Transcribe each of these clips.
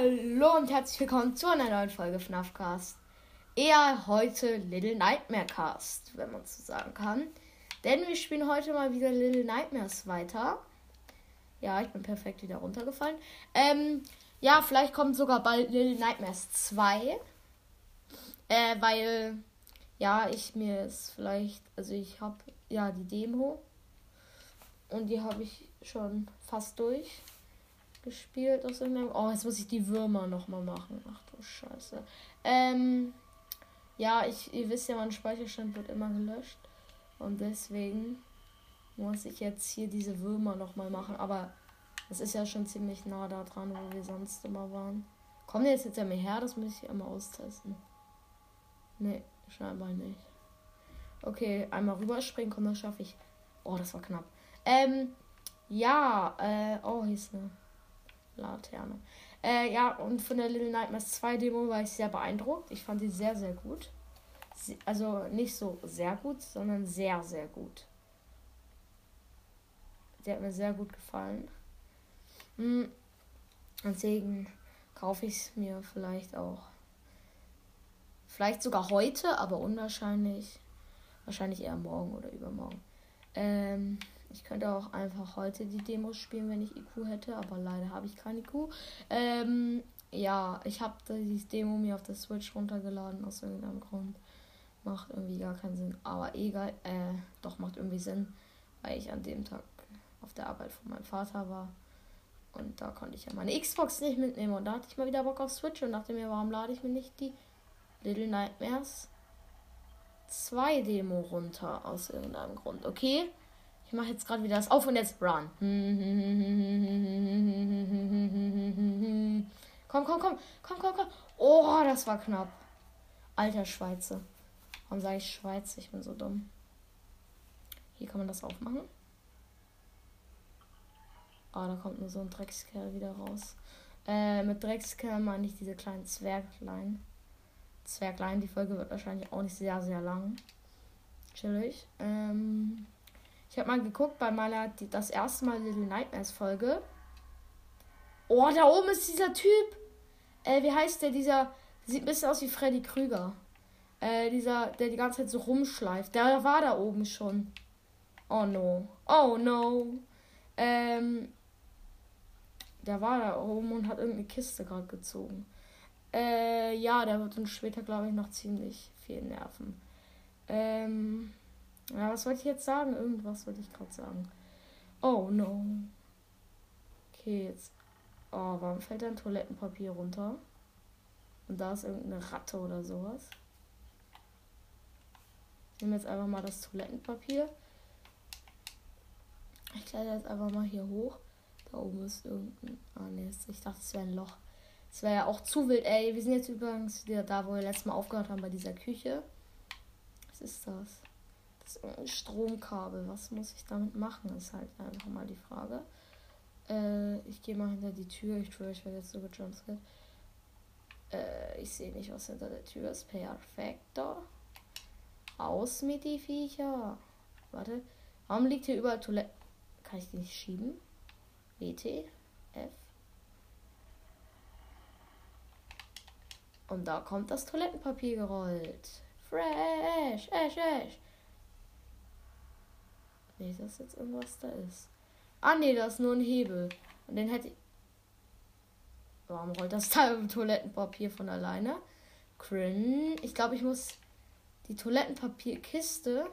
Hallo und herzlich willkommen zu einer neuen Folge FNaFcast. Eher heute Little Nightmares Cast, wenn man so sagen kann. Denn wir spielen heute mal wieder Little Nightmares weiter. Ja, ich bin perfekt wieder runtergefallen. Ja, vielleicht kommt sogar bald Little Nightmares 2. Weil, ja, ich habe ja die Demo. Und die habe ich schon fast durch. Gespielt aus irgendeinem. Oh, jetzt muss ich die Würmer nochmal machen. Ach du Scheiße. Ja, ihr wisst ja, mein Speicherstand wird immer gelöscht. Und deswegen muss ich jetzt hier diese Würmer nochmal machen. Aber es ist ja schon ziemlich nah da dran, wo wir sonst immer waren. Kommen die jetzt ja mehr her? Das muss ich einmal austesten. Nee, scheinbar nicht. Okay, einmal rüberspringen. Komm, das schaffe ich. Oh, das war knapp. Oh, hier ist eine Laterne. Und von der Little Nightmares 2 Demo war ich sehr beeindruckt. Ich fand sie sehr, sehr gut. Also nicht so sehr gut, sondern sehr, sehr gut. Die hat mir sehr gut gefallen. Deswegen kaufe ich es mir vielleicht auch. Vielleicht sogar heute, aber unwahrscheinlich. Wahrscheinlich eher morgen oder übermorgen. Ich könnte auch einfach heute die Demos spielen, wenn ich IQ hätte, aber leider habe ich kein IQ. Ich habe die Demo mir auf der Switch runtergeladen, aus irgendeinem Grund. Macht irgendwie gar keinen Sinn, aber egal. Doch, macht irgendwie Sinn, weil ich an dem Tag auf der Arbeit von meinem Vater war. Und da konnte ich ja meine Xbox nicht mitnehmen. Und da hatte ich mal wieder Bock auf Switch und dachte mir, warum lade ich mir nicht die Little Nightmares 2 Demo runter, aus irgendeinem Grund. Okay. Ich mache jetzt gerade wieder das auf und jetzt run. Komm. Oh, das war knapp. Alter Schweizer. Warum sage ich Schweizer? Ich bin so dumm. Hier kann man das aufmachen. Ah, da kommt nur so ein Dreckskerl wieder raus. Mit Dreckskerl meine ich diese kleinen Zwerglein. Die Folge wird wahrscheinlich auch nicht sehr, sehr lang. Chillig. Ich habe mal geguckt bei meiner, das erste Mal Little Nightmares Folge. Oh, da oben ist dieser Typ. Wie heißt der? Dieser sieht ein bisschen aus wie Freddy Krüger. Der die ganze Zeit so rumschleift. Der war da oben schon. Oh no. Der war da oben und hat irgendeine Kiste gerade gezogen. Der wird uns später, glaube ich, noch ziemlich viel nerven. Ja, was wollte ich jetzt sagen? Irgendwas wollte ich gerade sagen. Oh, no. Okay, jetzt. Oh, warum fällt da ein Toilettenpapier runter? Und da ist irgendeine Ratte oder sowas. Ich nehme jetzt einfach mal das Toilettenpapier. Ich kletter jetzt einfach mal hier hoch. Da oben ist irgendein... ich dachte, es wäre ein Loch. Es wäre ja auch zu wild. Ey, wir sind jetzt übrigens wieder da, wo wir letztes Mal aufgehört haben, bei dieser Küche. Was ist das? Stromkabel, was muss ich damit machen, ist halt einfach mal die Frage. Ich gehe mal hinter die Tür, ich tue, ich werde jetzt so gejumpscared. Ich sehe nicht, was hinter der Tür ist. Perfekto. Aus mit die Viecher. Warte, warum liegt hier überall Toilette? Kann ich die nicht schieben? WTF. Und da kommt das Toilettenpapier gerollt. Fresh, ash. Nee, das jetzt irgendwas da ist. Ah, nee, das ist nur ein Hebel. Und den hätte ich... Warum rollt das Teil mit Toilettenpapier von alleine? Cringe. Ich glaube, ich muss die Toilettenpapierkiste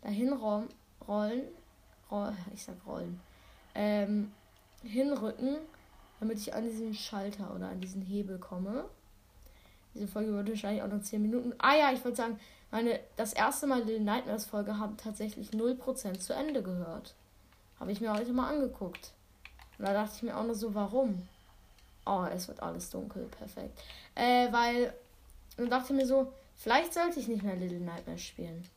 dahin rollen. Hinrücken, damit ich an diesen Schalter oder an diesen Hebel komme. Diese Folge wird wahrscheinlich auch noch 10 Minuten. Ah ja, ich wollte sagen... das erste Mal die Nightmares-Folge haben tatsächlich 0% zu Ende gehört. Habe ich mir heute mal angeguckt. Und da dachte ich mir auch nur so, warum? Oh, es wird alles dunkel, perfekt. Und dachte mir so, vielleicht sollte ich nicht mehr Little Nightmares spielen.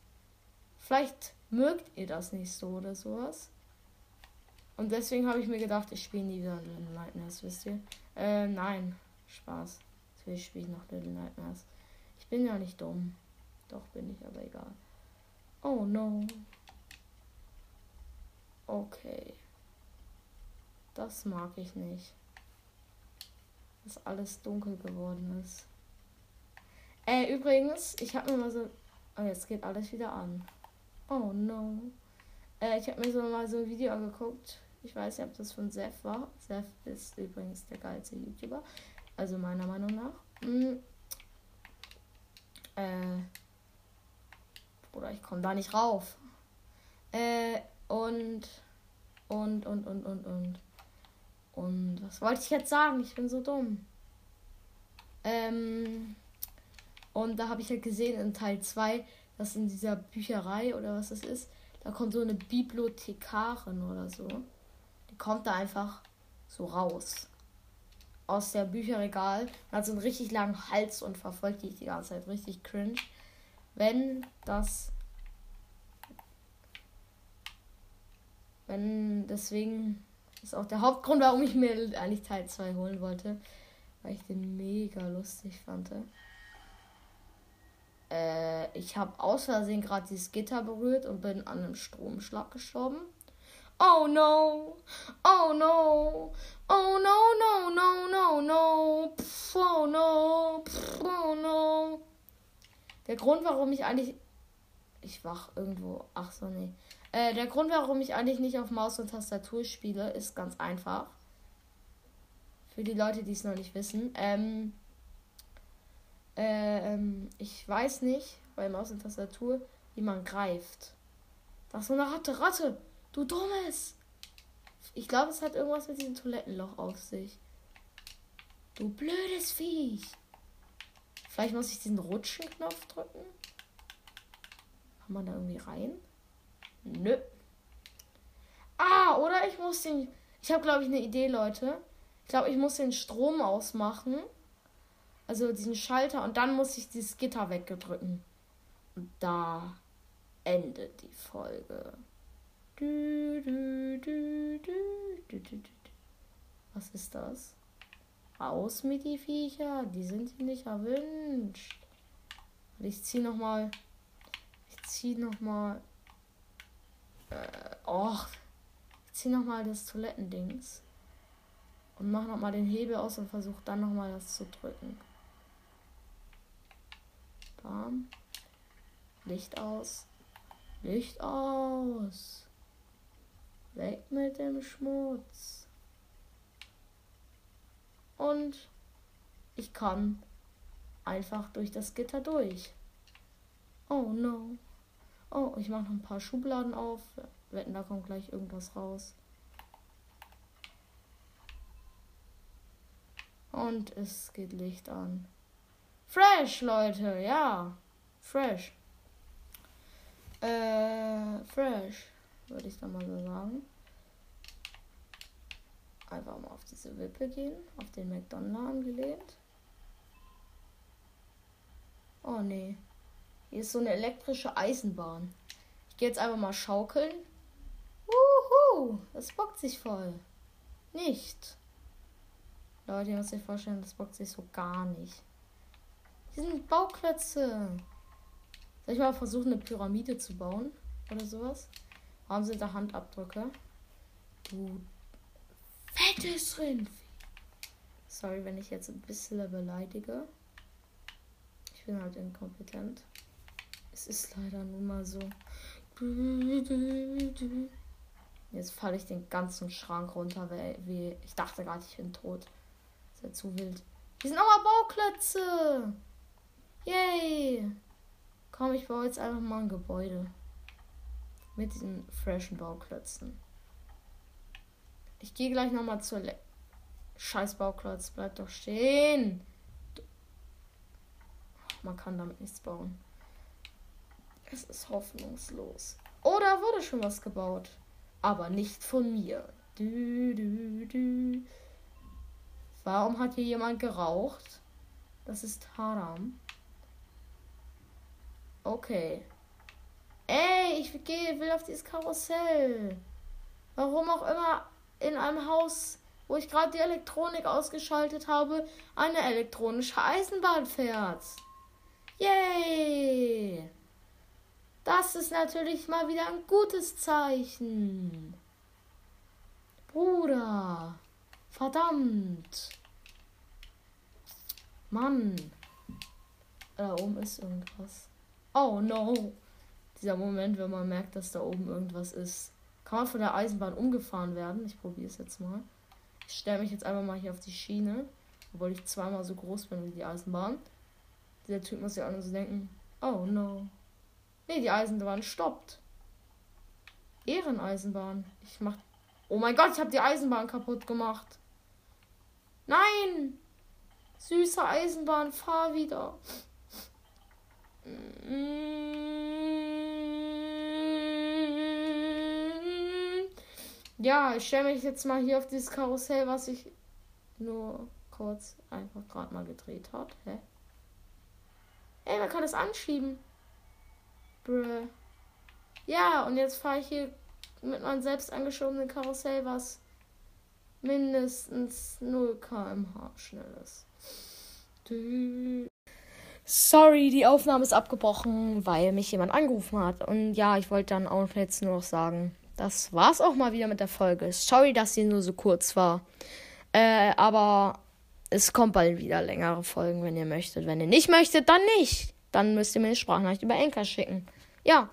Vielleicht mögt ihr das nicht so oder sowas. Und deswegen habe ich mir gedacht, ich spiele nie wieder Little Nightmares, wisst ihr? Nein, Spaß. Natürlich spiele ich noch Little Nightmares. Ich bin ja nicht dumm. Doch, bin ich, aber egal. Oh, no. Okay. Das mag ich nicht. dass alles dunkel geworden ist. Übrigens, ich habe mir mal so... Oh, jetzt geht alles wieder an. Oh no. Ich habe mir so mal so ein Video angeguckt. Ich weiß nicht, ob das von Sef war. Sef ist übrigens der geilste YouTuber. Also meiner Meinung nach. Oder ich komme da nicht rauf. Und was wollte ich jetzt sagen? Ich bin so dumm. Und da habe ich halt gesehen in Teil 2, dass in dieser Bücherei oder was das ist, da kommt so eine Bibliothekarin oder so. Die kommt da einfach so raus. Aus der Bücherregal. Und hat so einen richtig langen Hals und verfolgt die ganze Zeit. Richtig cringe. Deswegen ist auch der Hauptgrund, warum ich mir eigentlich Teil 2 holen wollte. Weil ich den mega lustig fand. Ich habe aus Versehen gerade dieses Gitter berührt und bin an einem Stromschlag gestorben. Oh no! Oh no! Oh no, no, no, no, no! Pff, oh no! Pff, oh no! Der Grund, warum ich eigentlich... Ich wach irgendwo... Ach so, nee. Der Grund, warum ich eigentlich nicht auf Maus und Tastatur spiele, ist ganz einfach. Für die Leute, die es noch nicht wissen. Ich weiß nicht, bei Maus und Tastatur, wie man greift. Das ist so eine Ratte! Du Dummes! Ich glaube, es hat irgendwas mit diesem Toilettenloch auf sich. Du blödes Viech! Vielleicht muss ich diesen Rutschenknopf drücken. Kann man da irgendwie rein? Nö. Ah, oder ich muss den... Ich habe, glaube ich, eine Idee, Leute. Ich glaube, ich muss den Strom ausmachen. Also diesen Schalter. Und dann muss ich dieses Gitter wegdrücken. Und da endet die Folge. Was ist das? Raus mit die Viecher. Die sind hier nicht erwünscht. Und ich ziehe nochmal... Ich zieh nochmal das Toilettendings und mach nochmal den Hebel aus und versuch dann nochmal das zu drücken. Bam. Licht aus. Licht aus. Weg mit dem Schmutz. Und ich kann einfach durch das Gitter durch. Oh no. Oh, ich mache noch ein paar Schubladen auf. Wetten, da kommt gleich irgendwas raus. Und es geht Licht an. Fresh, Leute, ja. Fresh. Fresh, würde ich da mal so sagen. Einfach mal auf diese Wippe gehen. Auf den McDonald's angelehnt. Oh, nee. Hier ist so eine elektrische Eisenbahn. Ich gehe jetzt einfach mal schaukeln. Wuhu! Das bockt sich voll. Nicht. Leute, ihr müsst euch vorstellen, das bockt sich so gar nicht. Hier sind Bauklötze. Soll ich mal versuchen, eine Pyramide zu bauen? Oder sowas? Warum sind da Handabdrücke? Du fettes Rindvieh. Sorry, wenn ich jetzt ein bisschen beleidige. Ich bin halt inkompetent. Es ist leider nun mal so. Jetzt falle ich den ganzen Schrank runter, weil ich dachte gerade, ich bin tot. Ist ja zu wild. Hier sind nochmal Bauklötze. Yay. Komm, ich baue jetzt einfach mal ein Gebäude. Mit diesen freshen Bauklötzen. Ich gehe gleich nochmal zur... Scheiß Bauklötz, bleib doch stehen. Man kann damit nichts bauen. Es ist hoffnungslos. Oh, da wurde schon was gebaut. Aber nicht von mir. Warum hat hier jemand geraucht? Das ist haram. Okay. Ey, ich will auf dieses Karussell. Warum auch immer in einem Haus, wo ich gerade die Elektronik ausgeschaltet habe, eine elektronische Eisenbahn fährt. Yay! Das ist natürlich mal wieder ein gutes Zeichen. Bruder. Verdammt. Mann. Da oben ist irgendwas. Oh no. Dieser Moment, wenn man merkt, dass da oben irgendwas ist. Kann man von der Eisenbahn umgefahren werden? Ich probiere es jetzt mal. Ich stelle mich jetzt einfach mal hier auf die Schiene. Obwohl ich zweimal so groß bin wie die Eisenbahn. Der Typ muss ja auch nur so denken. Oh no. Nee, die Eisenbahn stoppt. Ehreneisenbahn. Ich mach... Oh mein Gott, ich habe die Eisenbahn kaputt gemacht. Nein! Süße Eisenbahn, fahr wieder. Ja, ich stelle mich jetzt mal hier auf dieses Karussell, was ich nur kurz einfach gerade mal gedreht hat. Hä? Ey, man kann das anschieben. Bruh. Ja, und jetzt fahre ich hier mit meinem selbst angeschobenen Karussell, was mindestens 0 km/h schnell ist. Sorry, die Aufnahme ist abgebrochen, weil mich jemand angerufen hat. Und ja, ich wollte dann auch jetzt nur noch sagen, das war's auch mal wieder mit der Folge. Sorry, dass sie nur so kurz war. Aber es kommt bald wieder längere Folgen, wenn ihr möchtet. Wenn ihr nicht möchtet, dann nicht. Dann müsst ihr mir eine Sprachnachricht über Anchor schicken. Ja,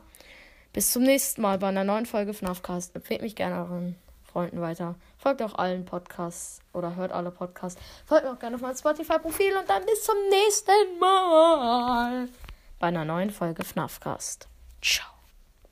bis zum nächsten Mal bei einer neuen Folge FNaFcast. Empfehlt mich gerne euren Freunden weiter. Folgt auch allen Podcasts oder hört alle Podcasts. Folgt mir auch gerne auf mein Spotify-Profil und dann bis zum nächsten Mal bei einer neuen Folge FNaFcast. Ciao.